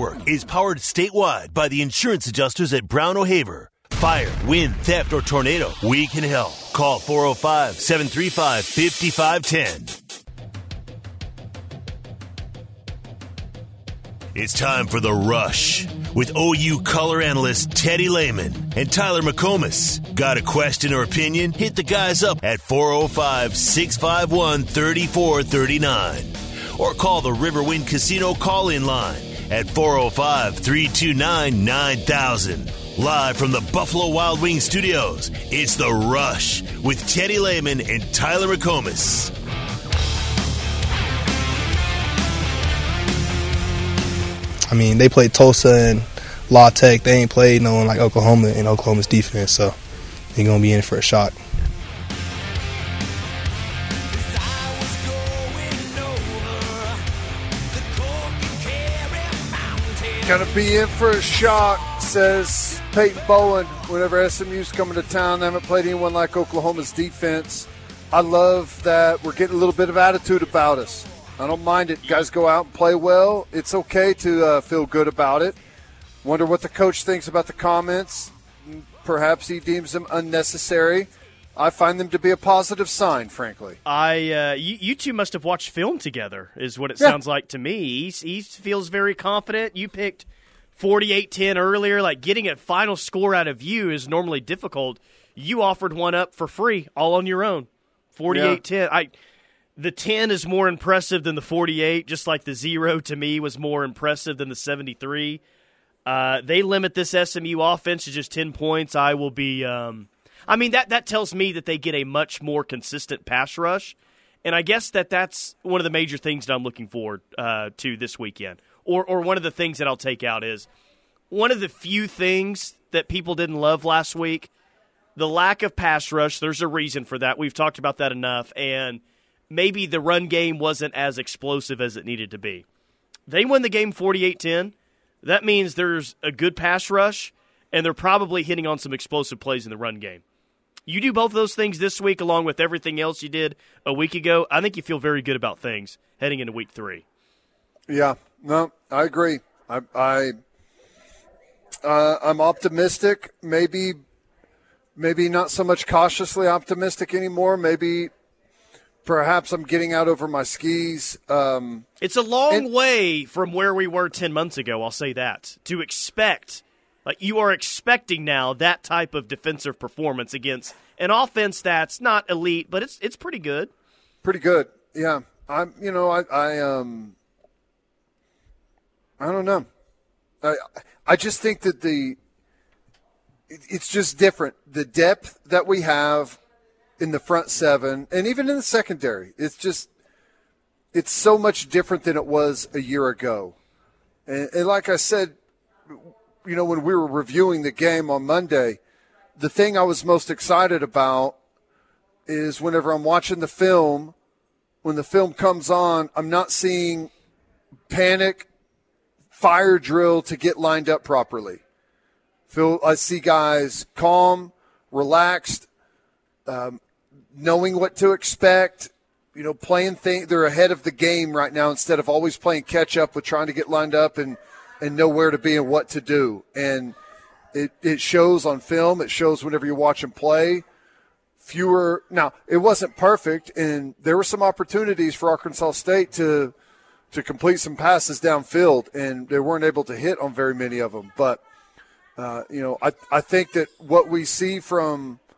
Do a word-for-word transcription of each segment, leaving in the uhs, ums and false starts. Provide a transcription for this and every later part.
Network is powered statewide by the insurance adjusters at Brown O'Haver. Fire, wind, theft, or tornado, we can help. Call four oh five, seven three five, five five one zero. It's time for The Rush with O U color analyst Teddy Lehman and Tyler McComas. Got a question or opinion? Hit the guys up at four oh five, six five one, three four three nine. Or call the Riverwind Casino call-in line at four oh five, three two nine, nine thousand. Live from the Buffalo Wild Wings studios, it's The Rush with Teddy Lehman and Tyler McComas. I mean, they played Tulsa and La Tech. They ain't played no one like Oklahoma and Oklahoma's defense, so they're going to be in for a shock. Going to be in for a shock, says Peyton Bowen, whenever S M U's coming to town. They haven't played anyone like Oklahoma's defense. I love that we're getting a little bit of attitude about us. I don't mind it. Guys go out and play well. It's okay to uh, feel good about it. Wonder what the coach thinks about the comments. Perhaps he deems them unnecessary. I find them to be a positive sign, frankly. I, uh, you, you two must have watched film together, is what it yeah. sounds like to me. He, he feels very confident. You picked forty-eight ten earlier. Like, getting a final score out of you is normally difficult. You offered one up for free, all on your own. forty-eight ten. Yeah. I. The ten is more impressive than the forty-eight, just like the zero to me was more impressive than the seventy-three. Uh, they limit this S M U offense to just ten points. I will be um, – I mean, that, that tells me that they get a much more consistent pass rush, and I guess that that's one of the major things that I'm looking forward uh, to this weekend. Or, or one of the things that I'll take out is one of the few things that people didn't love last week, the lack of pass rush. There's a reason for that. We've talked about that enough, and – maybe the run game wasn't as explosive as it needed to be. They win the game forty-eight ten. That means there's a good pass rush, and they're probably hitting on some explosive plays in the run game. You do both of those things this week along with everything else you did a week ago. I think you feel very good about things heading into week three. Yeah, no, I agree. I, I, uh, I'm optimistic, maybe, maybe not so much cautiously optimistic anymore, maybe – perhaps I'm getting out over my skis. Um, it's a long and- way from where we were ten months ago, I'll say that, to expect. Like, you are expecting now that type of defensive performance against an offense that's not elite, but it's it's pretty good. Pretty good, yeah. I'm, you know, I, I, um, I don't know. I, I just think that the, it's just different. The depth that we have in the front seven, and even in the secondary. It's just – it's so much different than it was a year ago. And, and like I said, you know, when we were reviewing the game on Monday, the thing I was most excited about is whenever I'm watching the film, when the film comes on, I'm not seeing panic, fire drill to get lined up properly. Feel, I see guys calm, relaxed, um, knowing what to expect, you know, playing things. They're ahead of the game right now instead of always playing catch-up with trying to get lined up and, and know where to be and what to do. And it, it shows on film. It shows whenever you watch them play. Fewer – now, it wasn't perfect, and there were some opportunities for Arkansas State to to complete some passes downfield, and they weren't able to hit on very many of them. But, uh, you know, I, I think that what we see from –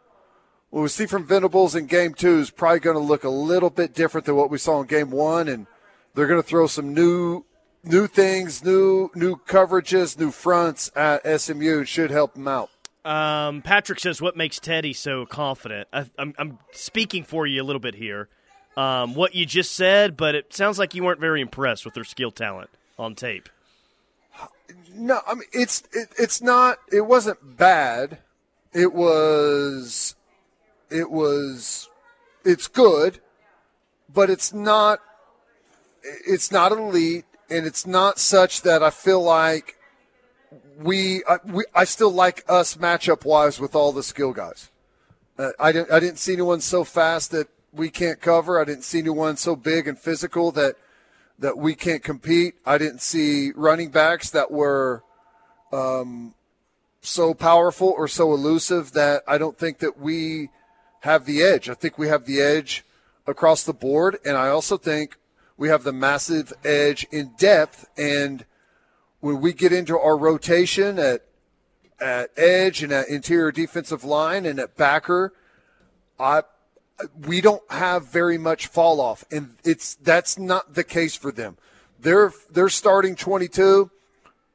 what we see from Venables in Game two is probably going to look a little bit different than what we saw in Game one, and they're going to throw some new new things, new new coverages, new fronts at S M U. It should help them out. Um, Patrick says, what makes Teddy so confident? I, I'm, I'm speaking for you a little bit here. Um, what you just said, but it sounds like you weren't very impressed with their skill talent on tape. No, I mean, it's it, it's not – it wasn't bad. It was – It was, it's good, but it's not, it's not elite, and it's not such that I feel like we, I, we, I still like us matchup wise with all the skill guys. Uh, I didn't, I didn't see anyone so fast that we can't cover. I didn't see anyone so big and physical that that we can't compete. I didn't see running backs that were um, so powerful or so elusive that I don't think that we have the edge. I think we have the edge across the board, and I also think we have the massive edge in depth. And when we get into our rotation at at edge and at interior defensive line and at backer, I we don't have very much fall off, and it's that's not the case for them. Their their starting twenty-two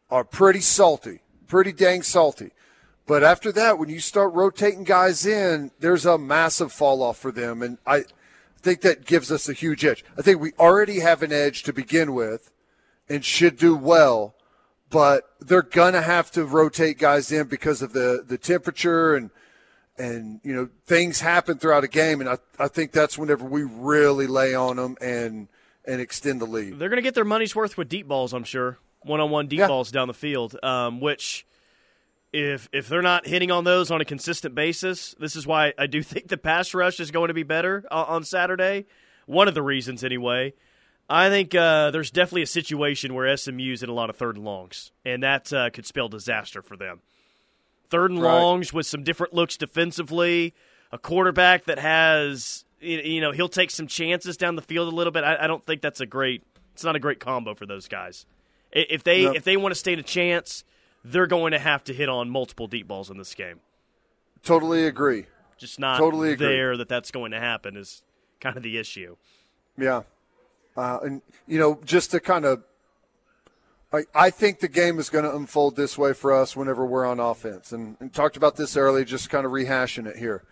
are pretty salty, pretty dang salty. But after that, when you start rotating guys in, there's a massive fall off for them, and I think that gives us a huge edge. I think we already have an edge to begin with, and should do well. But they're gonna have to rotate guys in because of the the temperature and. And, you know, things happen throughout a game, and I, I think that's whenever we really lay on them and and extend the lead. They're going to get their money's worth with deep balls, I'm sure, one-on-one deep yeah. balls down the field, um, which if if they're not hitting on those on a consistent basis, this is why I do think the pass rush is going to be better uh, on Saturday. One of the reasons, anyway. I think uh, there's definitely a situation where S M U's in a lot of third and longs, and that uh, could spell disaster for them. Third and longs right. with some different looks defensively, a quarterback that has, you know, he'll take some chances down the field a little bit. I, I don't think that's a great – it's not a great combo for those guys. If they no. if they want to stand a chance, they're going to have to hit on multiple deep balls in this game. Totally agree. Just not totally agree. there that that's going to happen is kind of the issue. Yeah. Uh, and, you know, just to kind of – I think the game is going to unfold this way for us whenever we're on offense. And, and talked about this early, just kind of rehashing it here.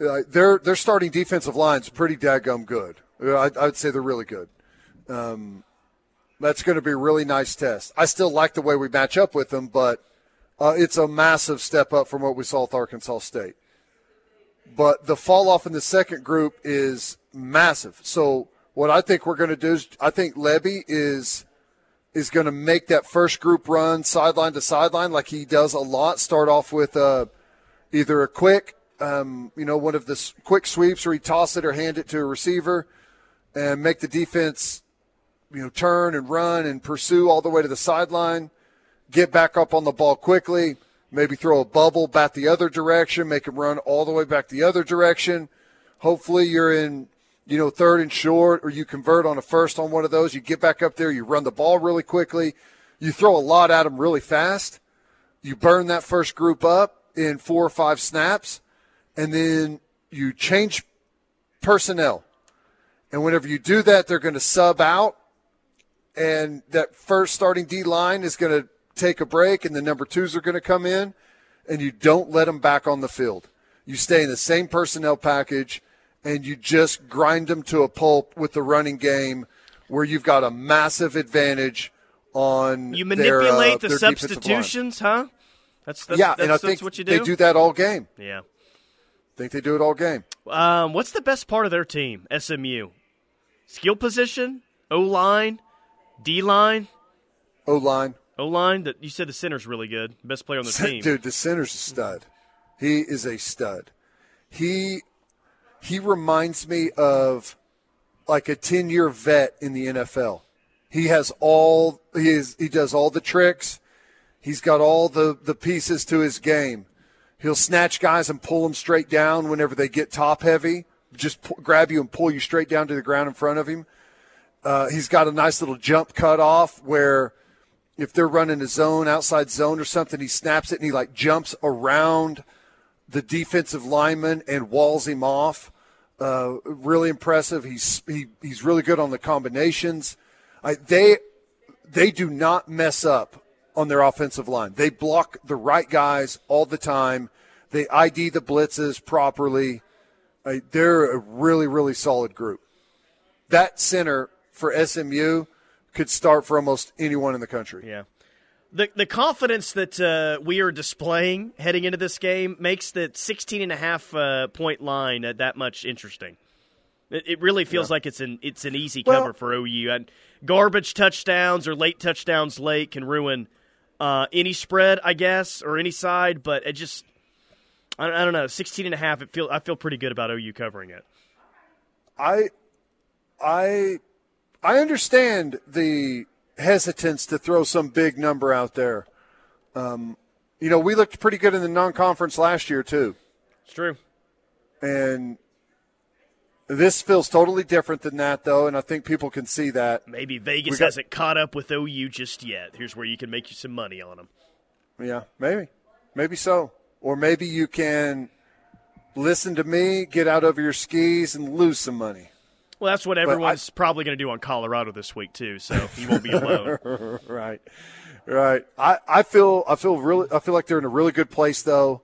Uh, their, their starting defensive line's pretty daggum good. I, I'd say they're really good. Um, that's going to be a really nice test. I still like the way we match up with them, but uh, it's a massive step up from what we saw with Arkansas State. But the fall off in the second group is massive. So what I think we're going to do is I think Lebby is – is going to make that first group run sideline to sideline like he does a lot, start off with uh, either a quick, um, you know, one of the quick sweeps where he tosses it or hand it to a receiver and make the defense, you know, turn and run and pursue all the way to the sideline, get back up on the ball quickly, maybe throw a bubble back the other direction, make him run all the way back the other direction. Hopefully you're in – you know, third and short, or you convert on a first on one of those. You get back up there, you run the ball really quickly. You throw a lot at them really fast. You burn that first group up in four or five snaps, and then you change personnel. And whenever you do that, they're going to sub out, and that first starting D line is going to take a break, and the number twos are going to come in, and you don't let them back on the field. You stay in the same personnel package, and you just grind them to a pulp with the running game where you've got a massive advantage on their You manipulate their, uh, the substitutions, huh? That's, that's, yeah, that's, and I that's think what you do? They do that all game. Yeah. I think they do it all game. Um, what's the best part of their team, S M U? Skill position, O-line, D-line? O-line. O-line. That you said the center's really good, best player on the team. Dude, the center's a stud. He is a stud. He – He reminds me of like a ten-year vet in the N F L. He has all he is, he does all the tricks. He's got all the, the pieces to his game. He'll snatch guys and pull them straight down whenever they get top heavy. Just p- grab you and pull you straight down to the ground in front of him. Uh, he's got a nice little jump cut off where if they're running a zone, outside zone or something, he snaps it and he like jumps around the defensive lineman and walls him off. Uh, really impressive. He's he, he's really good on the combinations. I, they they do not mess up on their offensive line. They block the right guys all the time. They I D the blitzes properly. I, they're a really, really solid group. That center for S M U could start for almost anyone in the country. Yeah. The the confidence that uh, we are displaying heading into this game makes the sixteen and a half uh, point line uh, that much interesting. It, it really feels yeah. like it's an it's an easy well, cover for O U. And garbage touchdowns or late touchdowns late can ruin uh, any spread, I guess, or any side. But it just I don't, I don't know sixteen and a half. It feel I feel pretty good about O U covering it. I I I understand the hesitance to throw some big number out there. Um, you know, we looked pretty good in the non-conference last year too. It's true. And this feels totally different than that, though, and I think people can see that. Maybe Vegas got, hasn't caught up with O U just yet. Here's where you can make you some money on them. Yeah, maybe. Maybe so. Or maybe you can listen to me, get out over your skis, and lose some money. Well, that's what everyone's I, probably going to do on Colorado this week, too, so you won't be alone. Right. Right. I, I feel I feel really I feel like they're in a really good place, though.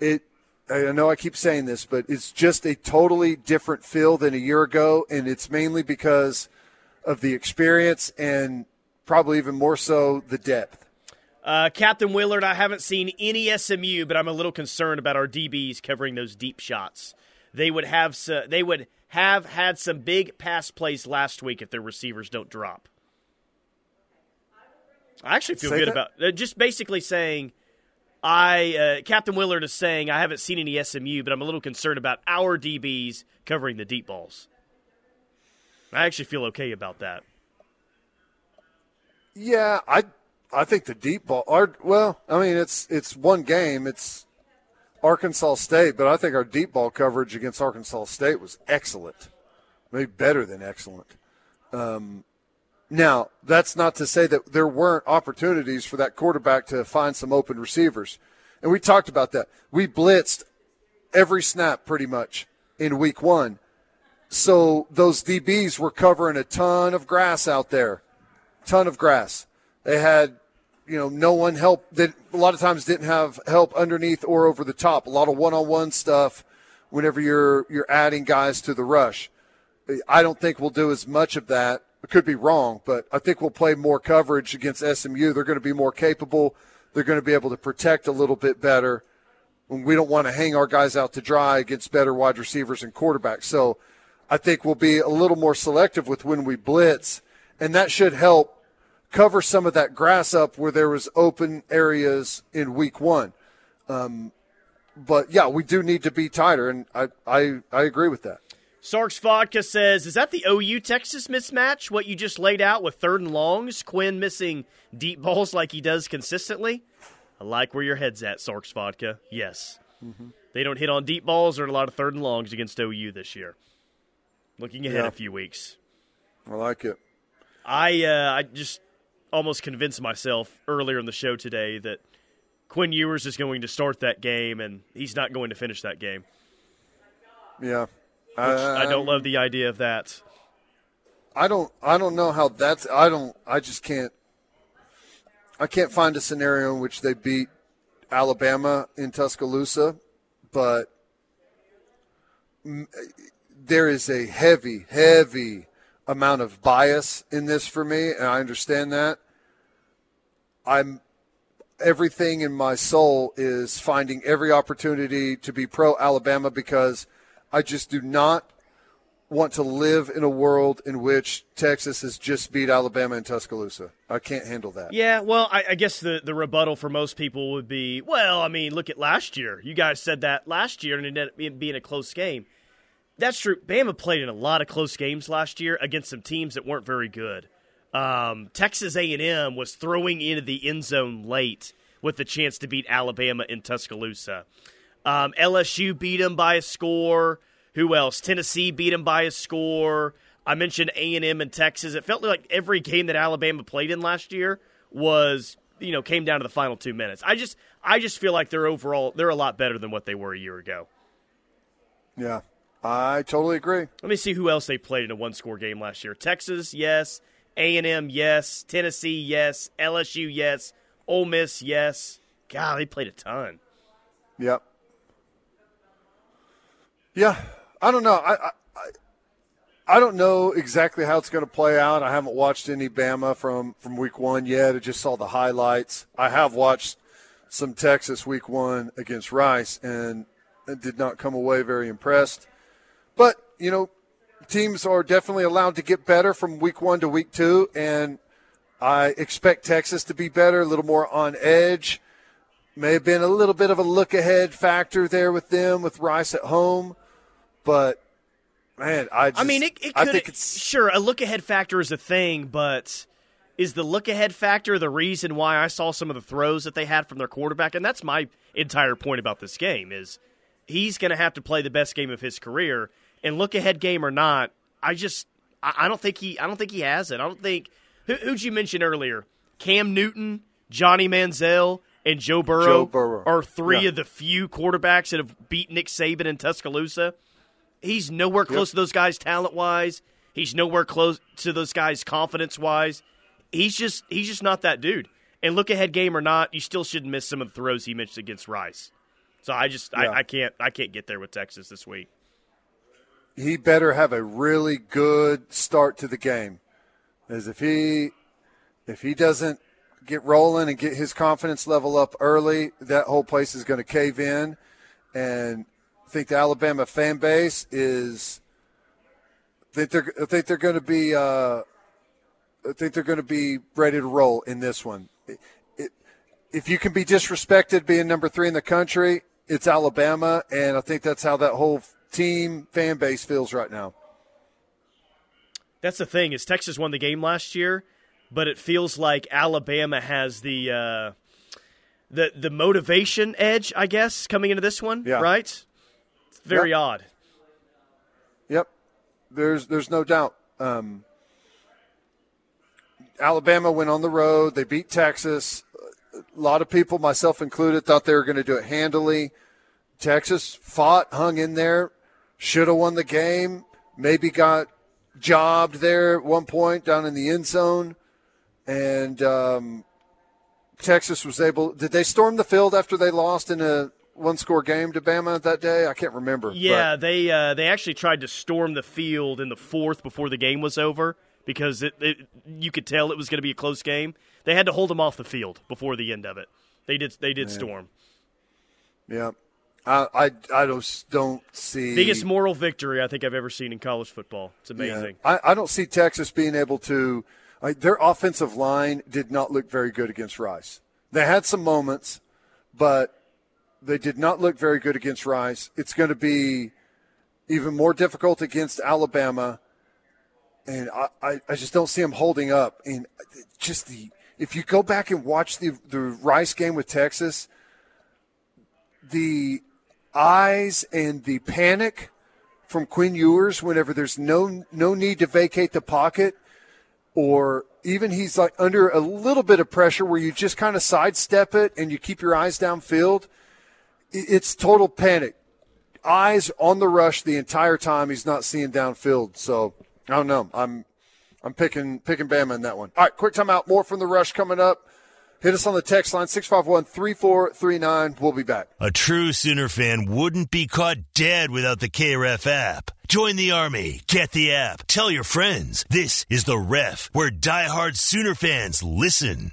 It I know I keep saying this, but it's just a totally different feel than a year ago, and it's mainly because of the experience and probably even more so the depth. Uh, Captain Willard, I haven't seen any S M U, but I'm a little concerned about our D Bs covering those deep shots. They would have so, they would have had some big pass plays last week if their receivers don't drop. I actually feel Say good that? about uh, just basically saying – I uh, Captain Willard is saying I haven't seen any S M U, but I'm a little concerned about our D Bs covering the deep balls. I actually feel okay about that. Yeah, I I think the deep ball. Our, well, I mean it's it's one game. It's Arkansas State, but I think our deep ball coverage against Arkansas State was excellent, maybe better than excellent. Um, Now, that's not to say that there weren't opportunities for that quarterback to find some open receivers. And we talked about that. We blitzed every snap pretty much in week one. So those D Bs were covering a ton of grass out there, ton of grass. They had, you know, no one help. They, a lot of times didn't have help underneath or over the top, a lot of one-on-one stuff whenever you're you're adding guys to the rush. I don't think we'll do as much of that. I could be wrong, but I think we'll play more coverage against S M U. They're going to be more capable. They're going to be able to protect a little bit better. And we don't want to hang our guys out to dry against better wide receivers and quarterbacks. So I think we'll be a little more selective with when we blitz, and that should help cover some of that grass up where there was open areas in week one. Um, but, yeah, we do need to be tighter, and I, I, I agree with that. Sark's Vodka says, is that the O U-Texas mismatch, what you just laid out with third and longs, Quinn missing deep balls like he does consistently? I like where your head's at, Sark's Vodka. Yes. Mm-hmm. They don't hit on deep balls or a lot of third and longs against O U this year. Looking ahead yeah. a few weeks. I like it. I uh, I just almost convinced myself earlier in the show today that Quinn Ewers is going to start that game and he's not going to finish that game. Yeah. Which I don't love the idea of that. I don't. I don't know how that's. I don't. I just can't. I can't find a scenario in which they beat Alabama in Tuscaloosa, but there is a heavy, heavy amount of bias in this for me, and I understand that. I'm. Everything in my soul is finding every opportunity to be pro Alabama because I just do not want to live in a world in which Texas has just beat Alabama in Tuscaloosa. I can't handle that. Yeah, well, I, I guess the, the rebuttal for most people would be, well, I mean, look at last year. You guys said that last year and it ended up being a close game. That's true. Bama played in a lot of close games last year against some teams that weren't very good. Um, Texas A and M was throwing into the end zone late with the chance to beat Alabama in Tuscaloosa. Um, L S U beat them by a score. Who else? Tennessee beat them by a score. I mentioned A and M and Texas. It felt like every game that Alabama played in last year was, you know, came down to the final two minutes. I just, I just feel like they're overall they're a lot better than what they were a year ago. Yeah, I totally agree. Let me see who else they played in a one-score game last year. Texas, yes. A and M, yes. Tennessee, yes. L S U, yes. Ole Miss, yes. God, they played a ton. Yep. Yeah, I don't know. I, I I don't know exactly how it's going to play out. I haven't watched any Bama from, from week one yet. I just saw the highlights. I have watched some Texas week one against Rice and did not come away very impressed. But, you know, teams are definitely allowed to get better from week one to week two, and I expect Texas to be better, a little more on edge. May have been a little bit of a look-ahead factor there with them, with Rice at home. But man, I just, I mean, it, it could. I think it's, sure, a look-ahead factor is a thing, but is the look-ahead factor the reason why I saw some of the throws that they had from their quarterback? And that's my entire point about this game is he's going to have to play the best game of his career. And look-ahead game or not, I just I, I don't think he I don't think he has it. I don't think who, who'd you mention earlier? Cam Newton, Johnny Manziel, and Joe Burrow, Joe Burrow. are three yeah. of the few quarterbacks that have beat Nick Saban in Tuscaloosa. He's nowhere close yep. to those guys talent-wise. He's nowhere close to those guys confidence-wise. He's just he's just not that dude. And look-ahead game or not, you still shouldn't miss some of the throws he missed against Rice. So I just yeah. I, I can't I can't get there with Texas this week. He better have a really good start to the game. As if he if he doesn't get rolling and get his confidence level up early, that whole place is going to cave in. And I think the Alabama fan base is that they're I think they're going to be uh, I think they're going to be ready to roll in this one. It, it, if you can be disrespected being number three in the country, it's Alabama, and I think that's how that whole team fan base feels right now. That's the thing is Texas won the game last year, but it feels like Alabama has the uh, the the motivation edge, I guess, coming into this one, yeah. right? It's very yep. odd. Yep. There's there's no doubt. Um, Alabama went on the road. They beat Texas. A lot of people, myself included, thought they were going to do it handily. Texas fought, hung in there, should have won the game, maybe got jobbed there at one point down in the end zone. And um, Texas was able – did they storm the field after they lost in a one-score game to Bama that day? I can't remember. Yeah, they uh, they actually tried to storm the field in the fourth before the game was over because it, it, you could tell it was going to be a close game. They had to hold them off the field before the end of it. They did, they did yeah. storm. Yeah. I, I, I don't, don't see – biggest moral victory I think I've ever seen in college football. It's amazing. Yeah. I, I don't see Texas being able to – like their offensive line did not look very good against Rice. They had some moments, but they did not look very good against Rice. It's going to be even more difficult against Alabama, and I, I, I just don't see them holding up. And just the if you go back and watch the, the Rice game with Texas, the eyes and the panic from Quinn Ewers whenever there's no no need to vacate the pocket, or even he's like under a little bit of pressure where you just kind of sidestep it and you keep your eyes downfield, it's total panic. Eyes on the rush the entire time. He's not seeing downfield. So, I don't know. I'm I'm picking picking Bama in that one. All right, quick timeout. More from The Rush coming up. Hit us on the text line, six five one, three four three nine. We'll be back. A true Sooner fan wouldn't be caught dead without the K R E F app. Join the army. Get the app. Tell your friends. This is The Ref, where diehard Sooner fans listen.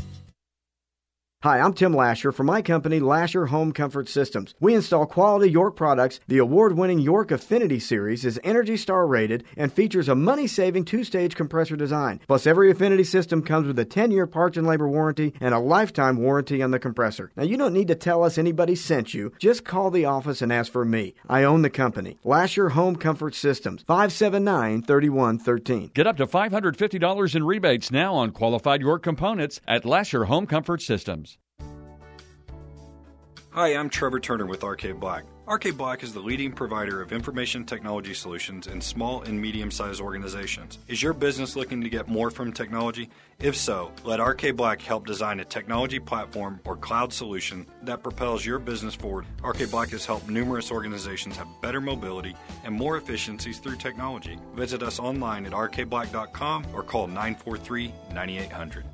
Hi, I'm Tim Lasher from my company, Lasher Home Comfort Systems. We install quality York products. The award-winning York Affinity Series is Energy Star rated and features a money-saving two-stage compressor design. Plus, every Affinity system comes with a ten-year parts and labor warranty and a lifetime warranty on the compressor. Now, you don't need to tell us anybody sent you. Just call the office and ask for me. I own the company. Lasher Home Comfort Systems, five seven nine, three one one three. Get up to five hundred fifty dollars in rebates now on qualified York components at Lasher Home Comfort Systems. Hi, I'm Trevor Turner with R K Black. R K Black is the leading provider of information technology solutions in small and medium-sized organizations. Is your business looking to get more from technology? If so, let R K Black help design a technology platform or cloud solution that propels your business forward. R K Black has helped numerous organizations have better mobility and more efficiencies through technology. Visit us online at r k black dot com or call nine four three, nine eight hundred.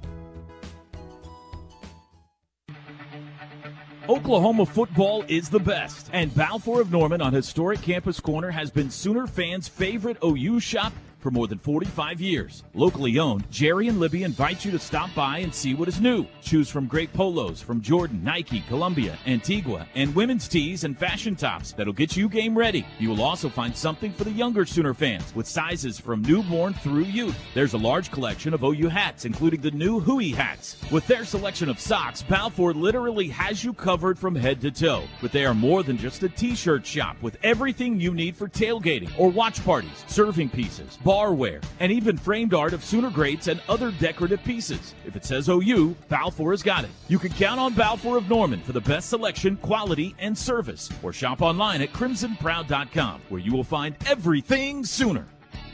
Oklahoma football is the best, and Balfour of Norman on historic Campus Corner has been Sooner fans' favorite O U shop for more than forty-five years. Locally owned, Jerry and Libby invite you to stop by and see what is new. Choose from great polos from Jordan, Nike, Columbia, Antigua, and women's tees and fashion tops that'll get you game ready. You will also find something for the younger Sooner fans with sizes from newborn through youth. There's a large collection of O U hats, including the new Hooey hats. With their selection of socks, Balfour literally has you covered from head to toe. But they are more than just a t-shirt shop, with everything you need for tailgating or watch parties, serving pieces, barware, and even framed art of Sooner grates and other decorative pieces. If it says O U, Balfour has got it. You can count on Balfour of Norman for the best selection, quality, and service. Or shop online at crimson proud dot com, where you will find everything Sooner.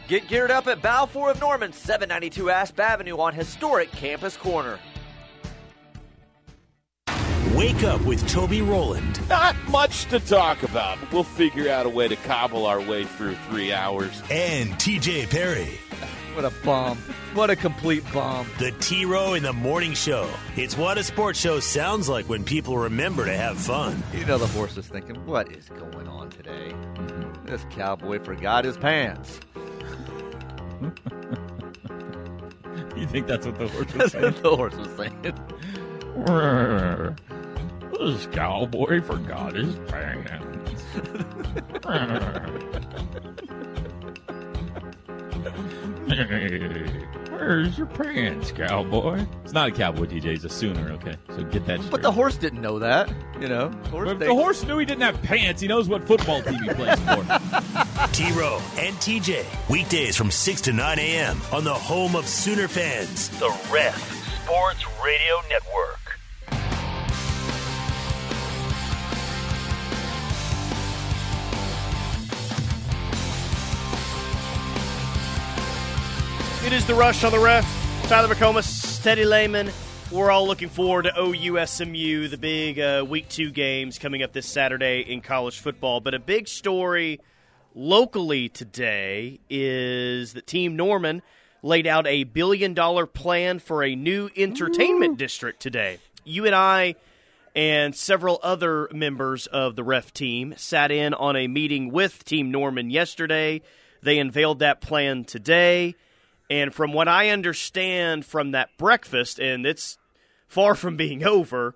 Get geared up at Balfour of Norman, seven ninety-two Asp Avenue on historic Campus Corner. Wake up with Toby Rowland. Not much to talk about. We'll figure out a way to cobble our way through three hours. And T J Perry. What a bomb. What a complete bomb. The T-Row in the Morning Show. It's what a sports show sounds like when people remember to have fun. You know the horse is thinking, what is going on today? This cowboy forgot his pants. You think that's what the horse was saying? That's what the horse was saying. This cowboy forgot his pants. Hey, where's your pants, cowboy? It's not a cowboy, D J. He's a Sooner, okay? So get that straight. But the horse didn't know that, you know? Horse but if the horse knew he didn't have pants. He knows what football team he plays for. T-Row and T J. Weekdays from six to nine a.m. on the home of Sooner fans, the Ref Sports Radio Network. It is The Rush on the Ref. Tyler McComas, Teddy Lehman. We're all looking forward to O U S M U, the big uh, week two games coming up this Saturday in college football. But a big story locally today is that Team Norman laid out a billion dollar plan for a new entertainment Ooh. district today. You and I and several other members of the Ref team sat in on a meeting with Team Norman yesterday. They unveiled that plan today. And from what I understand from that breakfast, and it's far from being over,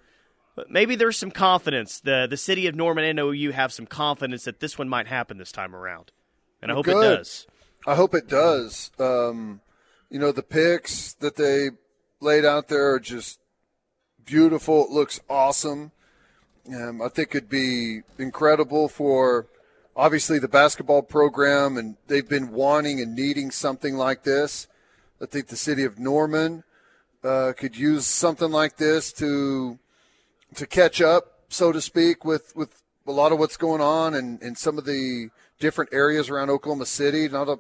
but maybe there's some confidence. The the city of Norman and O U have some confidence that this one might happen this time around. And I well, hope good. it does. I hope it does. Um, you know, the picks that they laid out there are just beautiful. It looks awesome. Um, I think it'd be incredible for – obviously, the basketball program, and they've been wanting and needing something like this. I think the city of Norman uh, could use something like this to to catch up, so to speak, with, with a lot of what's going on in, in some of the different areas around Oklahoma City. Not a,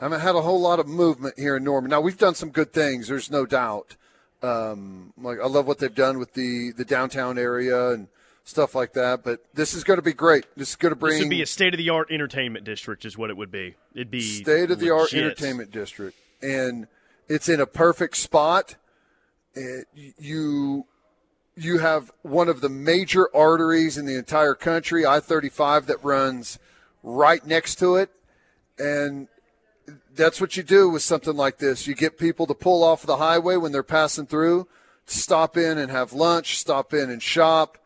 haven't had a whole lot of movement here in Norman. Now, we've done some good things, there's no doubt. Um, like I love what they've done with the, the downtown area and stuff like that, but this is going to be great. This is going to bring. This would be a state-of-the-art entertainment district, is what it would be. It'd be state-of-the-art entertainment district, and it's in a perfect spot. It, you, you have one of the major arteries in the entire country, I thirty-five, that runs right next to it, and that's what you do with something like this. You get people to pull off the highway when they're passing through, stop in and have lunch, stop in and shop.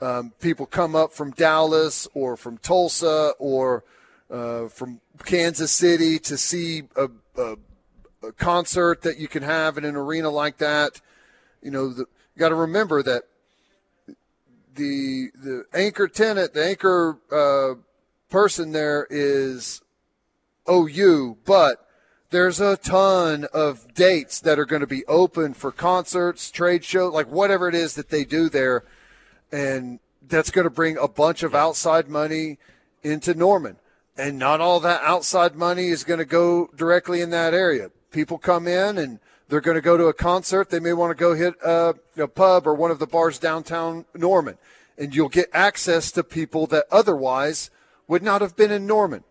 Um, people come up from Dallas or from Tulsa or uh, from Kansas City to see a, a, a concert that you can have in an arena like that. You know, the, you got to remember that the the anchor tenant, the anchor uh, person there is O U, but there's a ton of dates that are going to be open for concerts, trade shows, like whatever it is that they do there. And that's going to bring a bunch of outside money into Norman. And not all that outside money is going to go directly in that area. People come in and they're going to go to a concert. They may want to go hit a, a pub or one of the bars downtown Norman. And you'll get access to people that otherwise would not have been in Norman.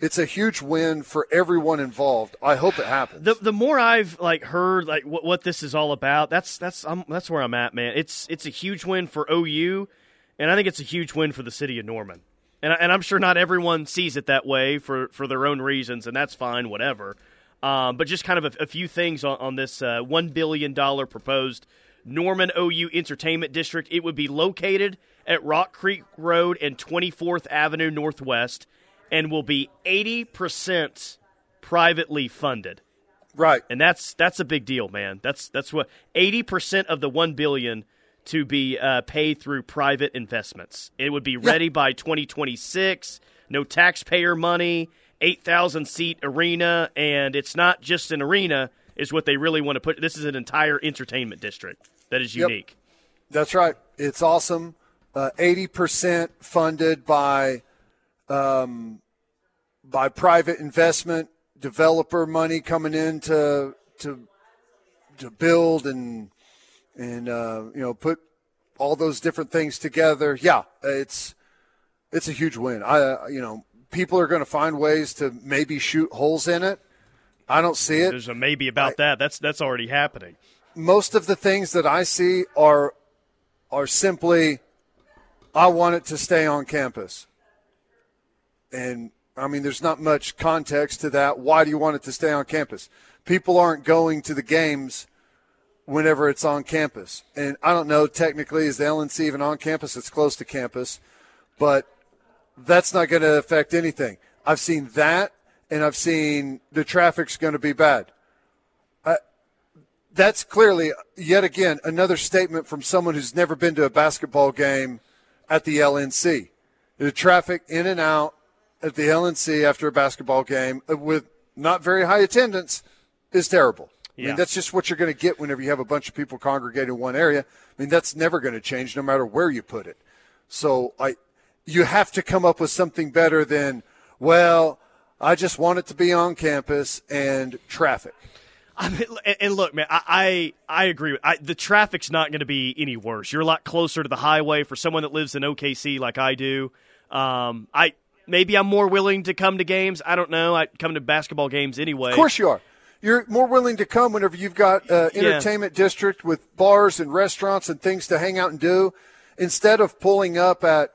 It's a huge win for everyone involved. I hope it happens. The the more I've like heard like what, what this is all about, that's that's I'm, that's where I'm at, man. It's it's a huge win for O U, and I think it's a huge win for the city of Norman. And, I, and I'm sure not everyone sees it that way for, for their own reasons, and that's fine, whatever. Um, but just kind of a, a few things on, on this uh, one billion dollars proposed Norman O U Entertainment District. It would be located at Rock Creek Road and twenty-fourth Avenue Northwest and will be eighty percent privately funded. Right. And that's that's a big deal, man. That's that's what eighty percent of the one billion dollars to be uh, paid through private investments. It would be ready yeah. by twenty twenty-six, no taxpayer money. eight thousand seat arena, and it's not just an arena is what they really want to put. This is an entire entertainment district that is unique. Yep. That's right. It's awesome. Uh, eighty percent funded by um, by private investment, developer money coming in to to to build and and uh, you know put all those different things together. Yeah, it's it's a huge win. I you know. People are going to find ways to maybe shoot holes in it. I don't see it. There's a maybe about I, that. That's that's already happening. Most of the things that I see are are simply, I want it to stay on campus. And, I mean, there's not much context to that. Why do you want it to stay on campus? People aren't going to the games whenever it's on campus. And I don't know, technically, is the L N C even on campus? It's close to campus. But – that's not going to affect anything. I've seen that, and I've seen the traffic's going to be bad. I, that's clearly, yet again, another statement from someone who's never been to a basketball game at the L N C. The traffic in and out at the L N C after a basketball game with not very high attendance is terrible. Yeah. I mean, that's just what you're going to get whenever you have a bunch of people congregate in one area. I mean, that's never going to change no matter where you put it. So I – you have to come up with something better than, well, I just want it to be on campus and traffic. I mean, and look, man, I I, I agree. With, I, the traffic's not going to be any worse. You're a lot closer to the highway for someone that lives in O K C like I do. Um, I maybe I'm more willing to come to games. I don't know. I come to basketball games anyway. Of course you are. You're more willing to come whenever you've got an yeah. entertainment district with bars and restaurants and things to hang out and do, instead of pulling up at,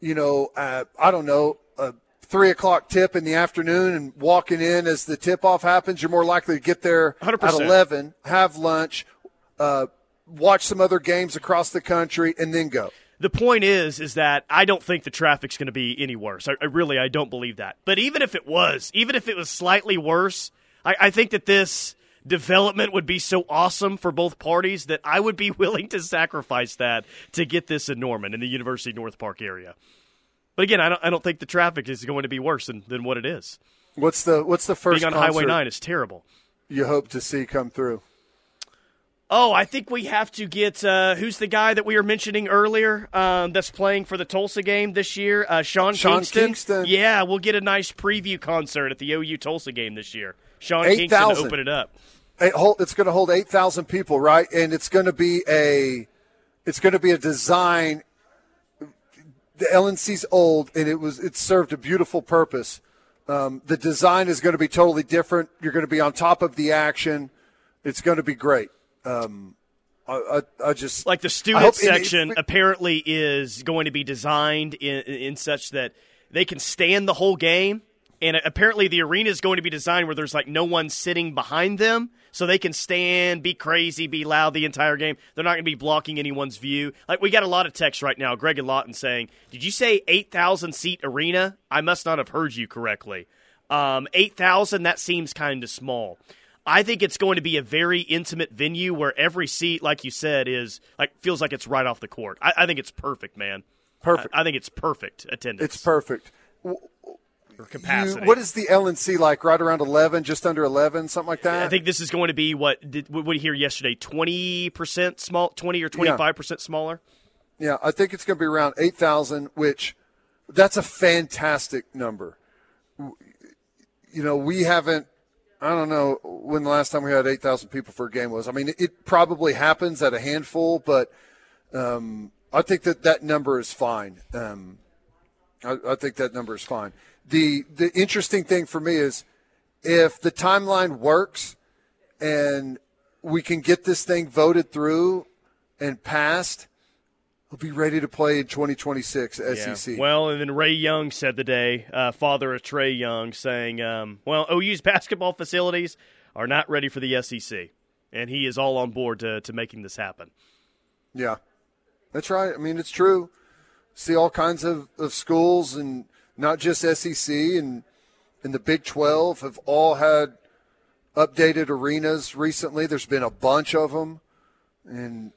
you know, uh, I don't know, a three o'clock tip in the afternoon and walking in as the tip-off happens. You're more likely to get there one hundred percent at eleven, have lunch, uh, watch some other games across the country, and then go. The point is is that I don't think the traffic's going to be any worse. I, I really, I don't believe that. But even if it was, even if it was slightly worse, I, I think that this development would be so awesome for both parties that I would be willing to sacrifice that to get this in Norman, in the University North Park area. But again, I don't, I don't think the traffic is going to be worse than, than what it is. What's the what's the first being on Highway nine is terrible. You hope to see come through. Oh, I think we have to get uh, who's the guy that we were mentioning earlier um, that's playing for the Tulsa game this year? Uh, Sean, Sean Kingston. Kingston. Yeah, we'll get a nice preview concert at the O U Tulsa game this year. Sean eight, Kingston to open it up. It's going to hold eight thousand people, right? And it's going to be a, it's going to be a design. The L N C's old, and it was it served a beautiful purpose. Um, the design is going to be totally different. You're going to be on top of the action. It's going to be great. Um, I, I, I just like the student section it, it, apparently is going to be designed in, in such that they can stand the whole game. And apparently the arena is going to be designed where there's, like, no one sitting behind them, so they can stand, be crazy, be loud the entire game. They're not going to be blocking anyone's view. Like, we got a lot of text right now, Greg and Lawton saying, did you say eight thousand seat arena? I must not have heard you correctly. Um, eight thousand, that seems kind of small. I think it's going to be a very intimate venue where every seat, like you said, is like feels like it's right off the court. I, I think it's perfect, man. Perfect. I, I think it's perfect attendance. It's perfect. W- Capacity. You, what is the L N C like? Right around eleven, just under eleven, something like that. I think this is going to be what did, what we hear yesterday: twenty percent small, twenty or twenty-five yeah. percent smaller. Yeah, I think it's going to be around eight thousand, which that's a fantastic number. You know, we haven't, I don't know when the last time we had eight thousand people for a game was. I mean, it probably happens at a handful, but um, I think that that number is fine. Um, I, I think that number is fine. The the interesting thing for me is if the timeline works and we can get this thing voted through and passed, we'll be ready to play in twenty twenty-six S E C. Yeah. Well, and then Ray Young said today, uh, father of Trey Young, saying, um, well, O U's basketball facilities are not ready for the S E C, and he is all on board to, to making this happen. Yeah, that's right. I mean, it's true. See all kinds of, of schools, and not just S E C, and, and the Big twelve have all had updated arenas recently. There's been a bunch of them, and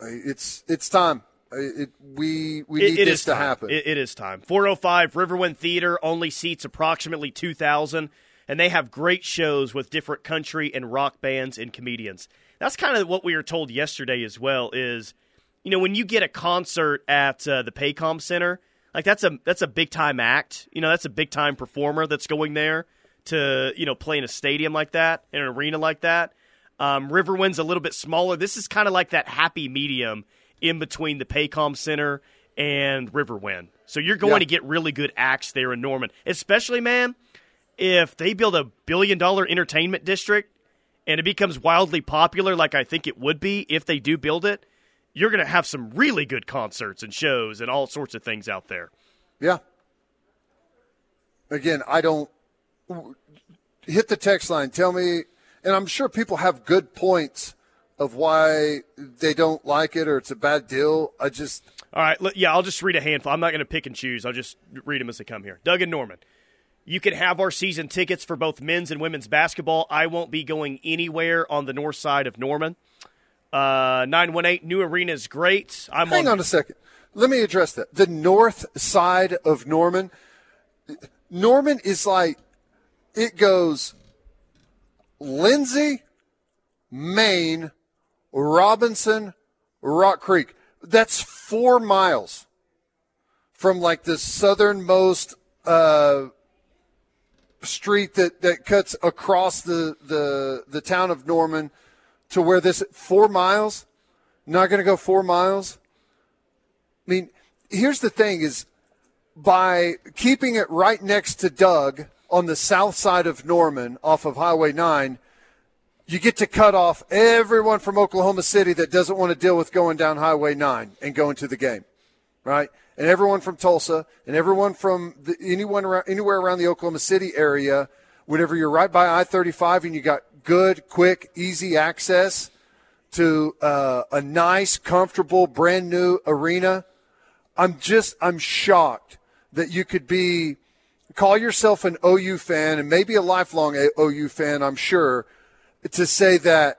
it's it's time. It, we we need it, it this to happen. It, it is time. four oh five Riverwind Theater only seats approximately two thousand, and they have great shows with different country and rock bands and comedians. That's kind of what we were told yesterday as well is, you know, when you get a concert at uh, the Paycom Center, like that's a that's a big-time act. You know, that's a big-time performer that's going there to, you know, play in a stadium like that, in an arena like that. Um, Riverwind's a little bit smaller. This is kind of like that happy medium in between the Paycom Center and Riverwind. So you're going yeah. to get really good acts there in Norman. Especially, man, if they build a billion-dollar entertainment district and it becomes wildly popular like I think it would be if they do build it, you're going to have some really good concerts and shows and all sorts of things out there. Yeah. Again, I don't – hit the text line. Tell me – and I'm sure people have good points of why they don't like it or it's a bad deal. I just – All right. Yeah, I'll just read a handful. I'm not going to pick and choose. I'll just read them as they come here. Doug and Norman, you can have our season tickets for both men's and women's basketball. I won't be going anywhere on the north side of Norman. Uh, nine one eight, new arena is great. I'm Hang on, on a second. Let me address that. The north side of Norman. Norman is like, it goes Lindsay, Maine, Robinson, Rock Creek. That's four miles from like the southernmost uh, street that, that cuts across the, the, the town of Norman to where this four miles, not going to go four miles. I mean, here's the thing is by keeping it right next to Doug on the south side of Norman off of Highway nine, you get to cut off everyone from Oklahoma City that doesn't want to deal with going down Highway nine and going to the game, right? And everyone from Tulsa and everyone from the, anyone around, anywhere around the Oklahoma City area, whenever you're right by I thirty-five and you got good, quick, easy access to uh, a nice, comfortable, brand new arena. I'm just, I'm shocked that you could be, call yourself an O U fan and maybe a lifelong O U fan, I'm sure, to say that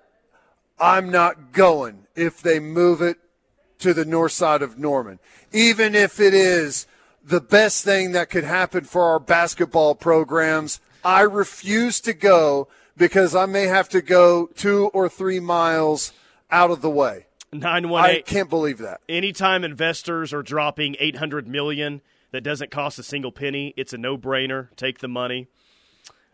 I'm not going if they move it to the north side of Norman, even if it is the best thing that could happen for our basketball programs. I refuse to go because I may have to go two or three miles out of the way. nine one eight I can't believe that. Anytime investors are dropping eight hundred million dollars that doesn't cost a single penny, it's a no-brainer. Take the money.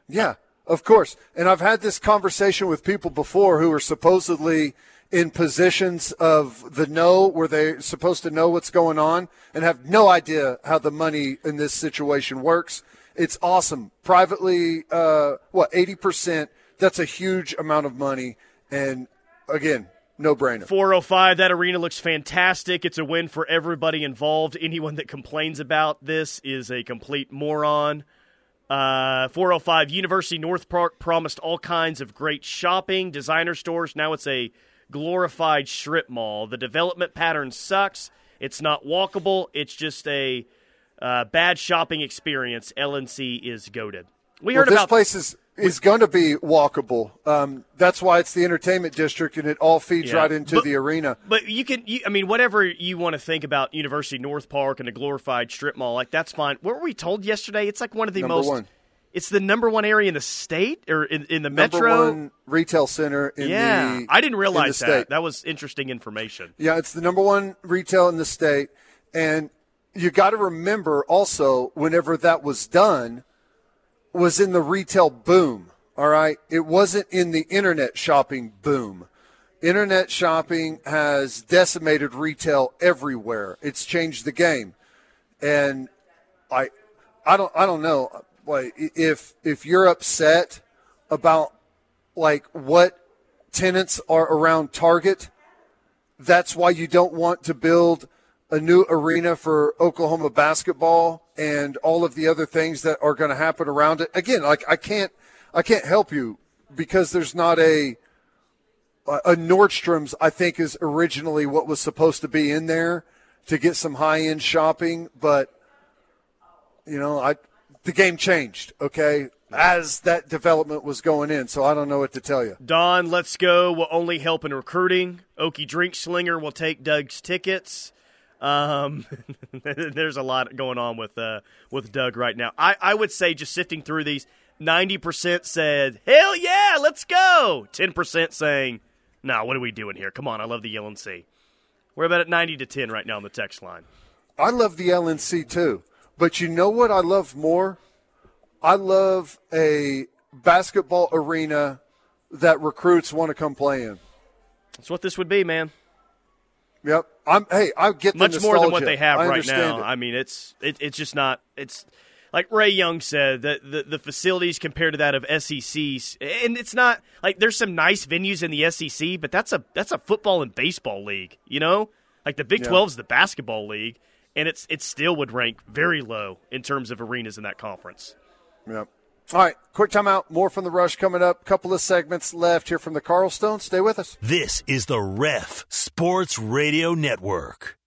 Yeah, of course. And I've had this conversation with people before who are supposedly in positions of the know where they're supposed to know what's going on and have no idea how the money in this situation works. It's awesome. Privately, uh, what, eighty percent? That's a huge amount of money. And, again, no-brainer. four oh five, that arena looks fantastic. It's a win for everybody involved. Anyone that complains about this is a complete moron. Uh, four oh five, University North Park promised all kinds of great shopping, designer stores. Now it's a glorified strip mall. The development pattern sucks. It's not walkable. It's just a... Uh, bad shopping experience. L N C is goated. We heard well, this about this place is is going to be walkable. Um, that's why it's the entertainment district, and it all feeds yeah. right into but, the arena. But you can, you, I mean, whatever you want to think about University North Park and a glorified strip mall, like that's fine. What were we told yesterday? It's like one of the Number most. One. It's the number one area in the state, or in, in the number metro. Number one retail center in yeah, the Yeah, I didn't realize that. State. That was interesting information. Yeah, it's the number one retail in the state. And you got to remember also, whenever that was done, was in the retail boom, all right? It wasn't in the internet shopping boom. Internet shopping has decimated retail everywhere. It's changed the game. And I I don't I don't know. Like, if if you're upset about, like, what tenants are around Target, that's why you don't want to build a new arena for Oklahoma basketball and all of the other things that are going to happen around it. Again, like, I can't I can't help you because there's not a a Nordstrom's, I think, is originally what was supposed to be in there to get some high-end shopping, but, you know, I – the game changed, okay, as that development was going in, so I don't know what to tell you. Don, Let's Go will only help in recruiting. Okie Drink Slinger will take Doug's tickets. Um, there's a lot going on with uh, with Doug right now. I, I would say, just sifting through these, ninety percent said, hell yeah, let's go. ten percent saying, nah, what are we doing here? Come on, I love the L N C. We're about at ninety to ten right now on the text line. I love the L N C too. But you know what I love more? I love a basketball arena that recruits want to come play in. That's what this would be, man. Yep. I'm. Hey, I get the nostalgia. Much more than what they have right now. I mean, it's it, it's just not. It's like Ray Young said, that the, the facilities compared to that of S E Cs, and it's not like there's some nice venues in the S E C, but that's a that's a football and baseball league. You know, like the Big twelve is the basketball league. And it's it still would rank very low in terms of arenas in that conference. Yep. All right, quick timeout. More from The Rush coming up. Couple of segments left here from the Carlstone. Stay with us. This is the Ref Sports Radio Network.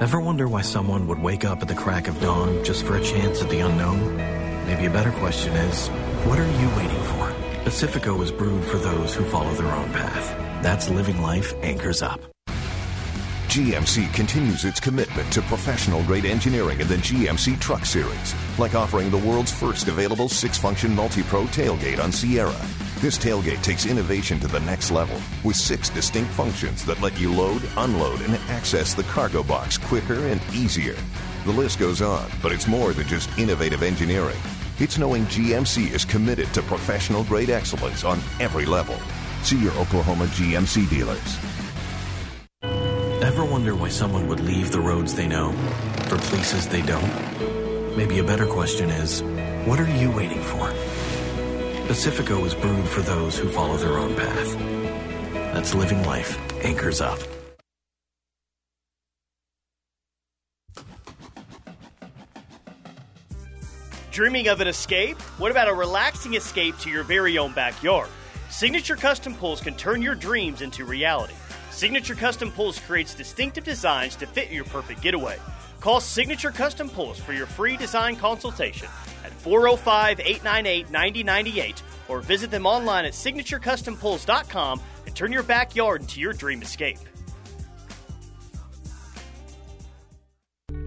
Ever wonder why someone would wake up at the crack of dawn just for a chance at the unknown? Maybe a better question is, what are you waiting for? Pacifico is brewed for those who follow their own path. That's Living Life Anchors Up. G M C continues its commitment to professional-grade engineering in the G M C Truck Series, like offering the world's first available six-function multi-pro tailgate on Sierra. This tailgate takes innovation to the next level with six distinct functions that let you load, unload, and access the cargo box quicker and easier. The list goes on, but it's more than just innovative engineering. It's knowing G M C is committed to professional-grade excellence on every level. See your Oklahoma G M C dealers. Ever wonder why someone would leave the roads they know for places they don't? Maybe a better question is, what are you waiting for? Pacifico is brewed for those who follow their own path. That's Living Life Anchors Up. Dreaming of an escape? What about a relaxing escape to your very own backyard? Signature Custom Pools can turn your dreams into reality. Signature Custom Pools creates distinctive designs to fit your perfect getaway. Call Signature Custom Pools for your free design consultation at four oh five, eight nine eight, nine oh nine eight or visit them online at signature custom pools dot com and turn your backyard into your dream escape.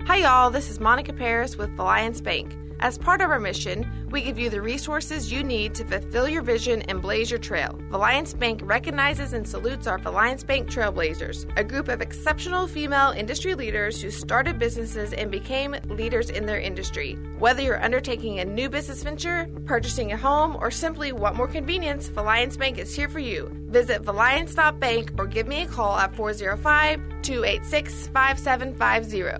Hi y'all, this is Monica Paris with Alliance Bank. As part of our mission, we give you the resources you need to fulfill your vision and blaze your trail. Alliance Bank recognizes and salutes our Alliance Bank Trailblazers, a group of exceptional female industry leaders who started businesses and became leaders in their industry. Whether you're undertaking a new business venture, purchasing a home, or simply want more convenience, Alliance Bank is here for you. Visit alliance dot bank or give me a call at four oh five, two eight six, five seven five zero.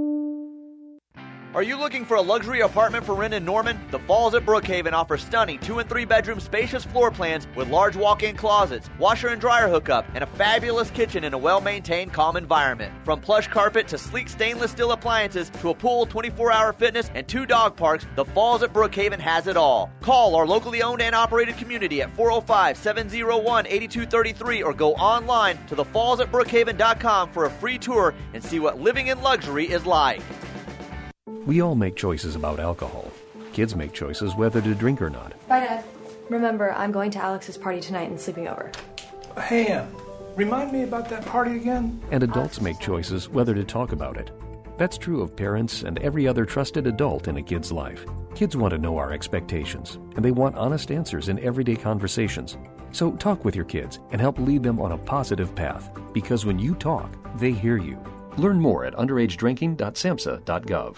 Are you looking for a luxury apartment for rent in Norman? The Falls at Brookhaven offers stunning two and three bedroom spacious floor plans with large walk-in closets, washer and dryer hookup, and a fabulous kitchen in a well-maintained, calm environment. From plush carpet to sleek stainless steel appliances to a pool, twenty-four hour fitness, and two dog parks, The Falls at Brookhaven has it all. Call our locally owned and operated community at four oh five, seven oh one, eight two three three or go online to the falls at brookhaven dot com for a free tour and see what living in luxury is like. We all make choices about alcohol. Kids make choices whether to drink or not. Bye, Dad. Remember, I'm going to Alex's party tonight and sleeping over. Hey, Em, remind me about that party again. And adults make choices whether to talk about it. That's true of parents and every other trusted adult in a kid's life. Kids want to know our expectations, and they want honest answers in everyday conversations. So talk with your kids and help lead them on a positive path, because when you talk, they hear you. Learn more at underage drinking dot samhsa dot gov.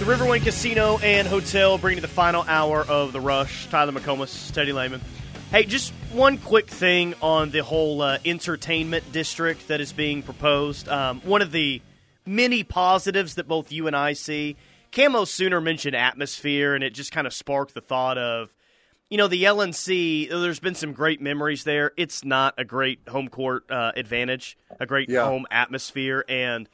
Riverwind Casino and Hotel, bringing to the final hour of The Rush. Tyler McComas, Teddy Lehman. Hey, just one quick thing on the whole uh, entertainment district that is being proposed. Um, one of the many positives that both you and I see, Camo Sooner mentioned atmosphere, and it just kind of sparked the thought of, you know, the L N C, there's been some great memories there. It's not a great home court uh, advantage, a great yeah. home atmosphere, and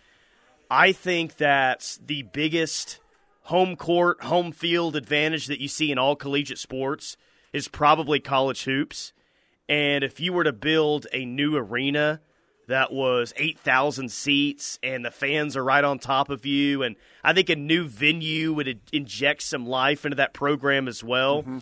I think that's the biggest home court, home field advantage that you see in all collegiate sports is probably college hoops. And if you were to build a new arena that was eight thousand seats and the fans are right on top of you, and I think a new venue would inject some life into that program as well, mm-hmm.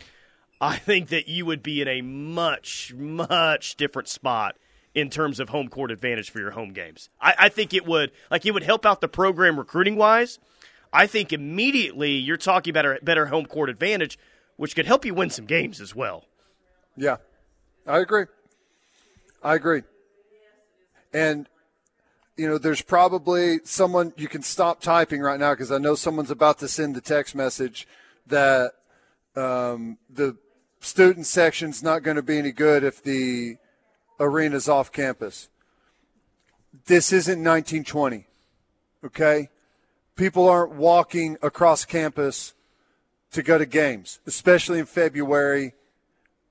I think that you would be in a much, much different spot in terms of home court advantage for your home games. I, I think it would, like, it would help out the program recruiting-wise. I think immediately you're talking about a better home court advantage, which could help you win some games as well. Yeah, I agree. I agree. And, you know, there's probably someone – you can stop typing right now because I know someone's about to send the text message that um, the student section's not going to be any good if the arena's off campus. This isn't nineteen twenty, okay? People aren't walking across campus to go to games, especially in February.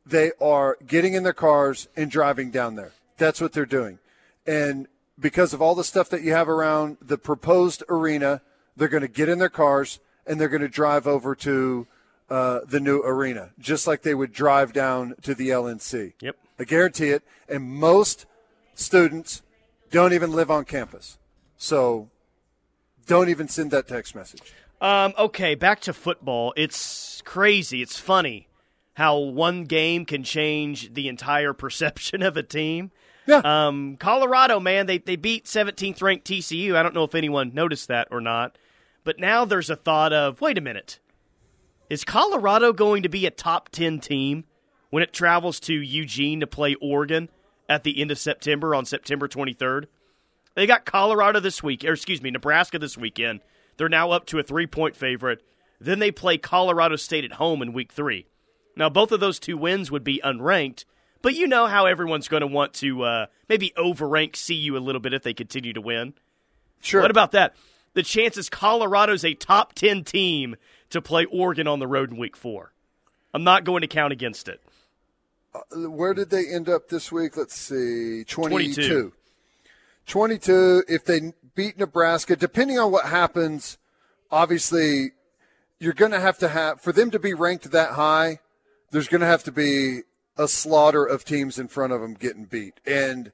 They are getting in their cars and driving down there. That's what they're doing. And because of all the stuff that you have around the proposed arena, they're going to get in their cars and they're going to drive over to uh, the new arena, just like they would drive down to the L N C. Yep. I guarantee it. And most students don't even live on campus. So – don't even send that text message. Um, okay, back to football. It's crazy. It's funny how one game can change the entire perception of a team. Yeah. Um, Colorado, man, they, they beat seventeenth-ranked T C U. I don't know if anyone noticed that or not. But now there's a thought of, wait a minute. Is Colorado going to be a top ten team when it travels to Eugene to play Oregon at the end of September on September twenty-third? They got Colorado this week, or excuse me, Nebraska this weekend. They're now up to a three-point favorite. Then they play Colorado State at home in week three. Now, both of those two wins would be unranked, but you know how everyone's going to want to uh, maybe overrank C U a little bit if they continue to win. Sure. What about that? The chances Colorado's a top ten team to play Oregon on the road in week four. I'm not going to count against it. Uh, where did they end up this week? Let's see, twenty-two. twenty-two. twenty-two, if they beat Nebraska, depending on what happens, obviously you're going to have to have – for them to be ranked that high, there's going to have to be a slaughter of teams in front of them getting beat. And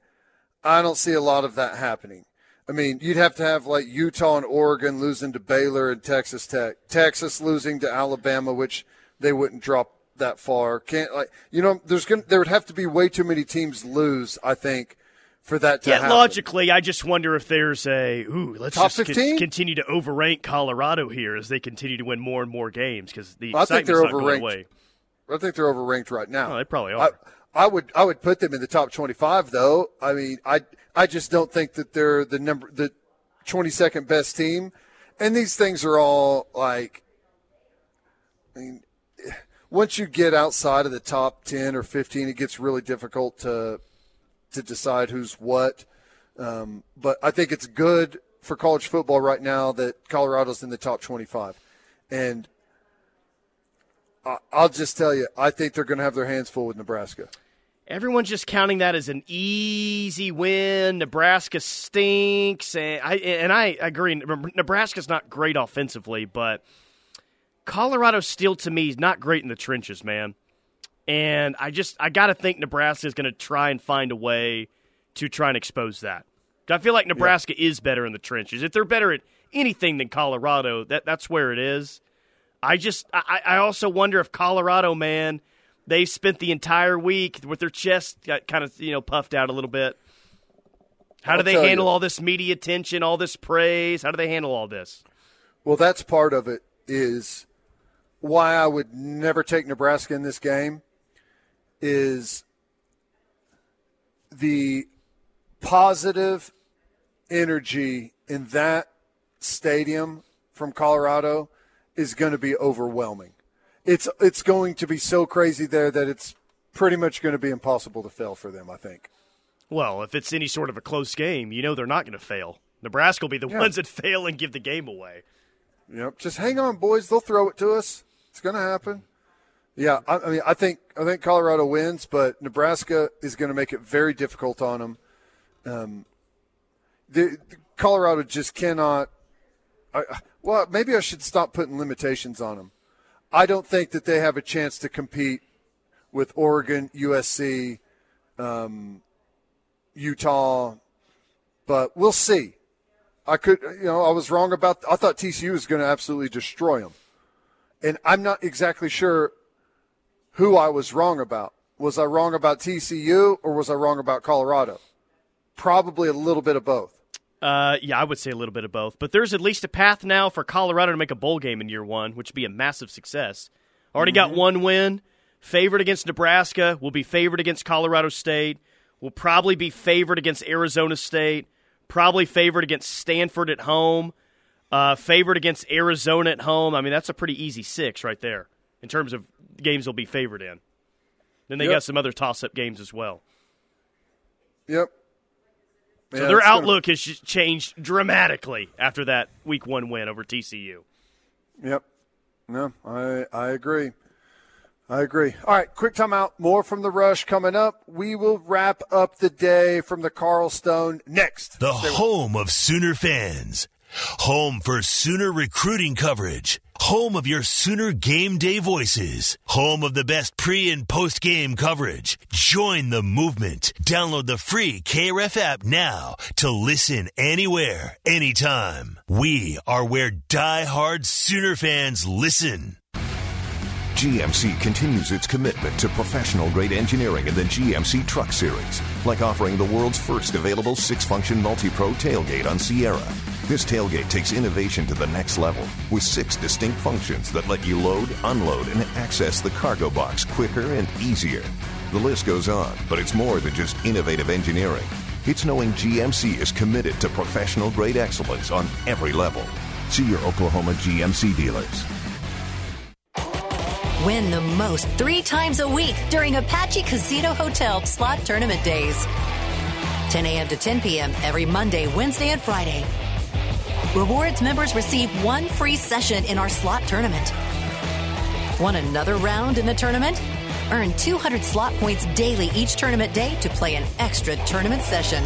I don't see a lot of that happening. I mean, you'd have to have like Utah and Oregon losing to Baylor and Texas Tech. Texas losing to Alabama, which they wouldn't drop that far. Can't like you know? There's gonna there would have to be way too many teams lose, I think, for that to yeah, happen. Logically, I just wonder if there's a ooh, let's Top just con- continue to overrank Colorado here as they continue to win more and more games because the well, I think they're overranked. I think they're overranked right now. Oh, they probably are. I, I would I would put them in the top twenty-five though. I mean, I I just don't think that they're the number the twenty-second best team. And these things are all like, I mean, once you get outside of the top ten or fifteen, it gets really difficult to to decide who's what. Um, but I think it's good for college football right now that Colorado's in the top twenty-five. And I, I'll just tell you, I think they're going to have their hands full with Nebraska. Everyone's just counting that as an easy win. Nebraska stinks, and I and I agree. Nebraska's not great offensively, but Colorado still, to me, is not great in the trenches, man. And I just I got to think Nebraska is going to try and find a way to try and expose that. I feel like Nebraska yeah. is better in the trenches. If they're better at anything than Colorado, that that's where it is. I just I, I also wonder if Colorado, man. They spent the entire week with their chest got kind of, you know, puffed out a little bit. How I'll do they handle you. all this media attention, all this praise? How do they handle all this? Well, that's part of it is why I would never take Nebraska in this game is the positive energy in that stadium from Colorado is going to be overwhelming. It's it's going to be so crazy there that it's pretty much going to be impossible to fail for them, I think. Well, if it's any sort of a close game, you know they're not going to fail. Nebraska will be the yeah. ones that fail and give the game away. Yep, just hang on, boys. They'll throw it to us. It's going to happen. Yeah, I, I mean, I think I think Colorado wins, but Nebraska is going to make it very difficult on them. Um, the, the Colorado just cannot. I, well, maybe I should stop putting limitations on them. I don't think that they have a chance to compete with Oregon, U S C, um, Utah, but we'll see. I could, you know, I was wrong about. I thought T C U was going to absolutely destroy them, and I'm not exactly sure who I was wrong about. Was I wrong about T C U or was I wrong about Colorado? Probably a little bit of both. Uh, yeah, I would say a little bit of both. But there's at least a path now for Colorado to make a bowl game in year one, which would be a massive success. Already mm-hmm. got one win. Favored against Nebraska. We'll be favored against Colorado State. We'll probably be favored against Arizona State. Probably favored against Stanford at home. Uh, favored against Arizona at home. I mean, that's a pretty easy six right there in terms of games they'll be favored in. Then they yep. got some other toss-up games as well. Yep. So yeah, their outlook gonna... has changed dramatically after that week one win over T C U. Yep. No, I I agree. I agree. All right, quick timeout. More from The Rush coming up. We will wrap up the day from the Carlstone next. The Stay home with- of Sooner fans. Home for Sooner recruiting coverage. Home of your Sooner game day voices. Home of the best pre- and post-game coverage. Join the movement. Download the free K R F app now to listen anywhere, anytime. We are where die-hard Sooner fans listen. G M C continues its commitment to professional-grade engineering in the G M C Truck Series, like offering the world's first available six-function multi-pro tailgate on Sierra. This tailgate takes innovation to the next level with six distinct functions that let you load, unload, and access the cargo box quicker and easier. The list goes on, but it's more than just innovative engineering. It's knowing G M C is committed to professional-grade excellence on every level. See your Oklahoma G M C dealers. Win the most three times a week during Apache Casino Hotel slot tournament days. ten a.m. to ten p.m. every Monday, Wednesday, and Friday. Rewards members receive one free session in our slot tournament. Want another round in the tournament? Earn two hundred slot points daily each tournament day to play an extra tournament session.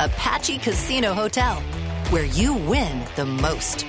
Apache Casino Hotel, where you win the most.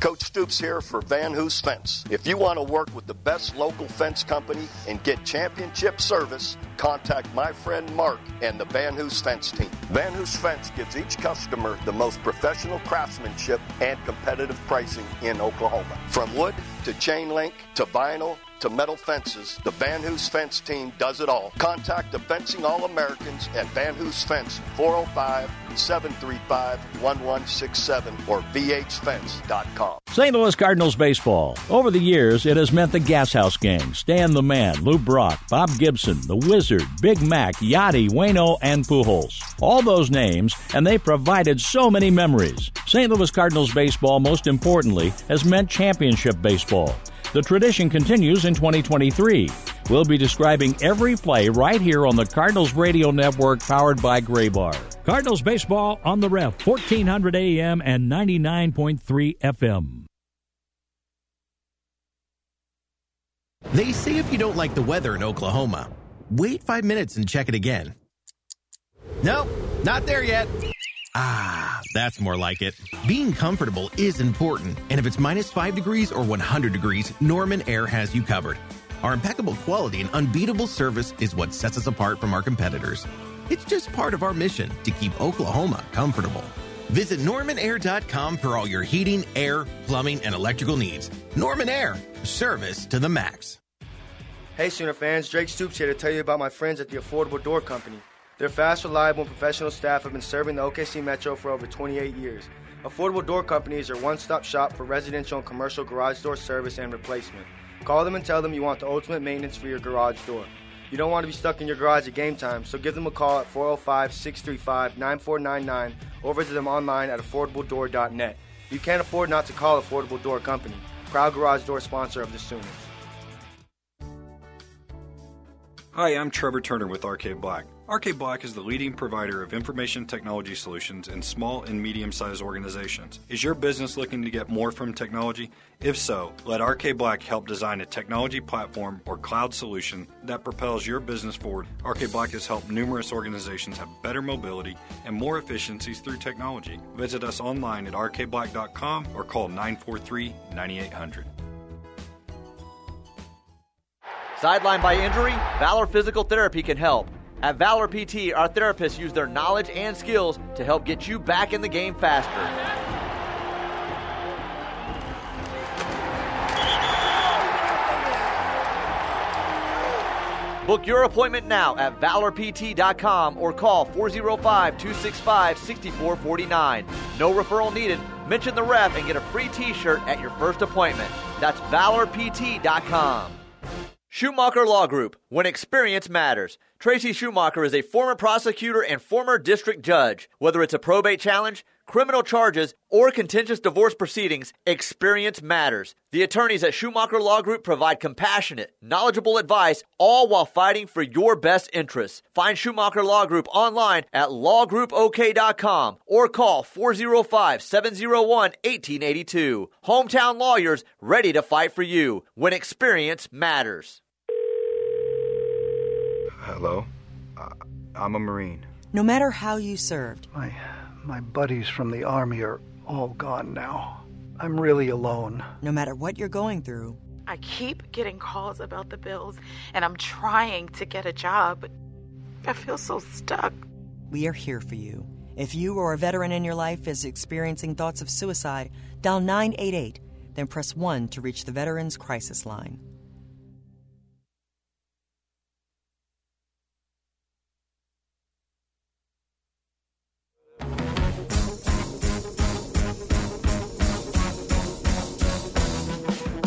Coach Stoops here for Van Hoos Fence. If you want to work with the best local fence company and get championship service, contact my friend Mark and the Van Hoos Fence team. Van Hoos Fence gives each customer the most professional craftsmanship and competitive pricing in Oklahoma. From wood to chain link to vinyl to metal fences, the Van Hoos Fence team does it all. Contact the Fencing All-Americans at Van Hoos Fence, four oh five, seven three five, one one six seven or v h fence dot com. Saint Louis Cardinals baseball. Over the years, it has meant the Gas House Gang, Stan the Man, Lou Brock, Bob Gibson, The Wizard, Big Mac, Yachty, Waino, and Pujols. All those names, and they provided so many memories. Saint Louis Cardinals baseball, most importantly, has meant championship baseball. The tradition continues in twenty twenty-three. We'll be describing every play right here on the Cardinals Radio Network, powered by Graybar. Cardinals Baseball on the Ref, fourteen hundred A M and ninety-nine point three F M. They say if you don't like the weather in Oklahoma, wait five minutes and check it again. Nope, not there yet. Ah, that's more like it. Being comfortable is important, and if it's minus five degrees or one hundred degrees, Norman Air has you covered. Our impeccable quality and unbeatable service is what sets us apart from our competitors. It's just part of our mission to keep Oklahoma comfortable. Visit norman air dot com for all your heating, air, plumbing, and electrical needs. Norman Air, service to the max. Hey, Sooner fans, Drake Stoops here to tell you about my friends at the Affordable Door Company. Their fast, reliable, and professional staff have been serving the O K C Metro for over twenty-eight years. Affordable Door Company is your one-stop shop for residential and commercial garage door service and replacement. Call them and tell them you want the ultimate maintenance for your garage door. You don't want to be stuck in your garage at game time, so give them a call at four oh five, six three five, nine four nine nine or visit them online at affordable door dot net. You can't afford not to call Affordable Door Company, proud garage door sponsor of the Sooners. Hi, I'm Trevor Turner with R K Black. R K Black is the leading provider of information technology solutions in small and medium-sized organizations. Is your business looking to get more from technology? If so, let R K Black help design a technology platform or cloud solution that propels your business forward. R K Black has helped numerous organizations have better mobility and more efficiencies through technology. Visit us online at r k black dot com or call nine four three, nine eight zero zero. Sidelined by injury, Valor Physical Therapy can help. At Valor P T, our therapists use their knowledge and skills to help get you back in the game faster. Book your appointment now at valor p t dot com or call four oh five, two six five, six four four nine. No referral needed. Mention the ref and get a free t-shirt at your first appointment. That's valor p t dot com. Schumacher Law Group, when experience matters. Tracy Schumacher is a former prosecutor and former district judge. Whether it's a probate challenge, criminal charges, or contentious divorce proceedings, experience matters. The attorneys at Schumacher Law Group provide compassionate, knowledgeable advice, all while fighting for your best interests. Find Schumacher Law Group online at law group o k dot com or call four oh five, seven oh one, one eight eight two. Hometown lawyers ready to fight for you when experience matters. Hello? Uh, I'm a Marine. No matter how you served. My, my buddies from the Army are all gone now. I'm really alone. No matter what you're going through. I keep getting calls about the bills, and I'm trying to get a job, but I feel so stuck. We are here for you. If you or a veteran in your life is experiencing thoughts of suicide, dial nine eight eight, then press one to reach the Veterans Crisis Line.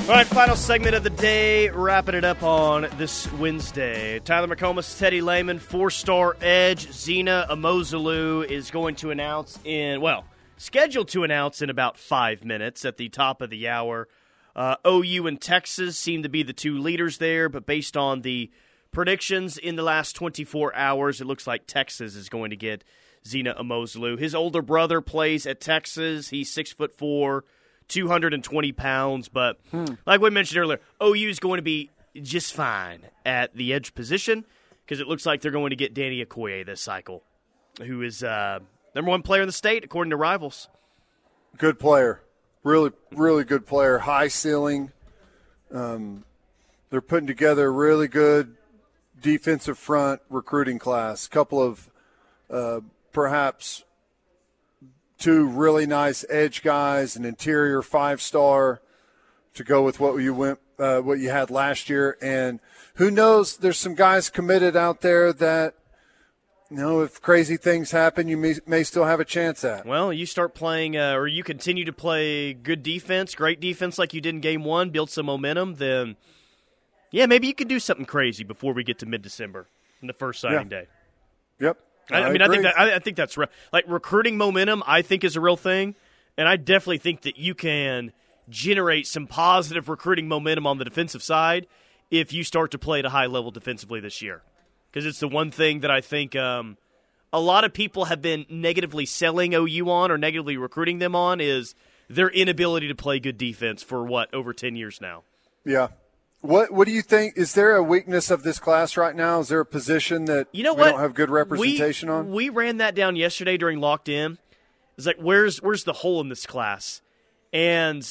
All right, final segment of the day, wrapping it up on this Wednesday. Tyler McComas, Teddy Lehman, four-star edge. Zena Amozalu is going to announce in, well, scheduled to announce in about five minutes at the top of the hour. Uh, O U and Texas seem to be the two leaders there, but based on the predictions in the last twenty-four hours, it looks like Texas is going to get Zena Amozalu. His older brother plays at Texas. He's six foot four. two hundred twenty pounds, but hmm. like we mentioned earlier, O U is going to be just fine at the edge position because it looks like they're going to get Danny Okoye this cycle, who is uh, number one player in the state, according to Rivals. Good player. Really, really good player. High ceiling. Um, they're putting together a really good defensive front recruiting class, couple of uh, perhaps two really nice edge guys, an interior five-star to go with what you went, uh, what you had last year. And who knows, there's some guys committed out there that, you know, if crazy things happen, you may, may still have a chance at. Well, you start playing uh, or you continue to play good defense, great defense like you did in game one, build some momentum, then, yeah, maybe you can do something crazy before we get to mid-December in the first signing yeah. day. Yep. I, I mean, agree. I think that, I, I think that's re- like recruiting momentum, I think, is a real thing, and I definitely think that you can generate some positive recruiting momentum on the defensive side if you start to play at a high level defensively this year. Because it's the one thing that I think um, a lot of people have been negatively selling O U on or negatively recruiting them on is their inability to play good defense for, what, over ten years now. Yeah. What What do you think? Is there a weakness of this class right now? Is there a position that you know we what? don't have good representation we, on? We ran that down yesterday during Locked In. It's like, where's where's the hole in this class? And,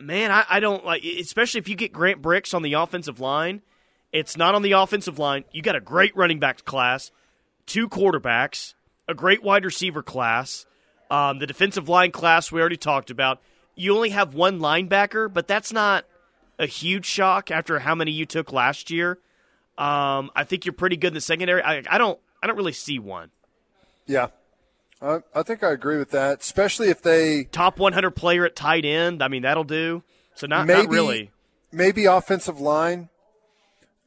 man, I, I don't like – especially if you get Grant Bricks on the offensive line – it's not on the offensive line. You got a great running back class, two quarterbacks, a great wide receiver class, um, the defensive line class we already talked about. You only have one linebacker, but that's not a huge shock after how many you took last year. Um, I think you're pretty good in the secondary. I, I don't. I don't really see one. Yeah, I, I think I agree with that, especially if they top one hundred player at tight end. I mean, that'll do. So not, maybe, not really. Maybe offensive line.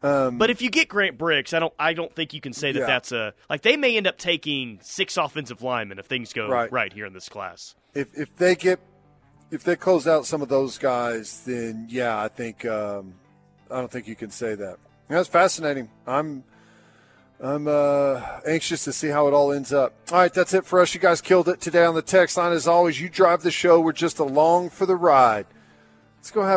Um, but if you get Grant Briggs, I don't. I don't think you can say that yeah. that's a like. They may end up taking six offensive linemen if things go right, right here in this class. If if they get, if they close out some of those guys, then yeah, I think um, I don't think you can say that. That's fascinating. I'm I'm uh, anxious to see how it all ends up. All right, that's it for us. You guys killed it today on the text line as always. You drive the show. We're just along for the ride. Let's go have.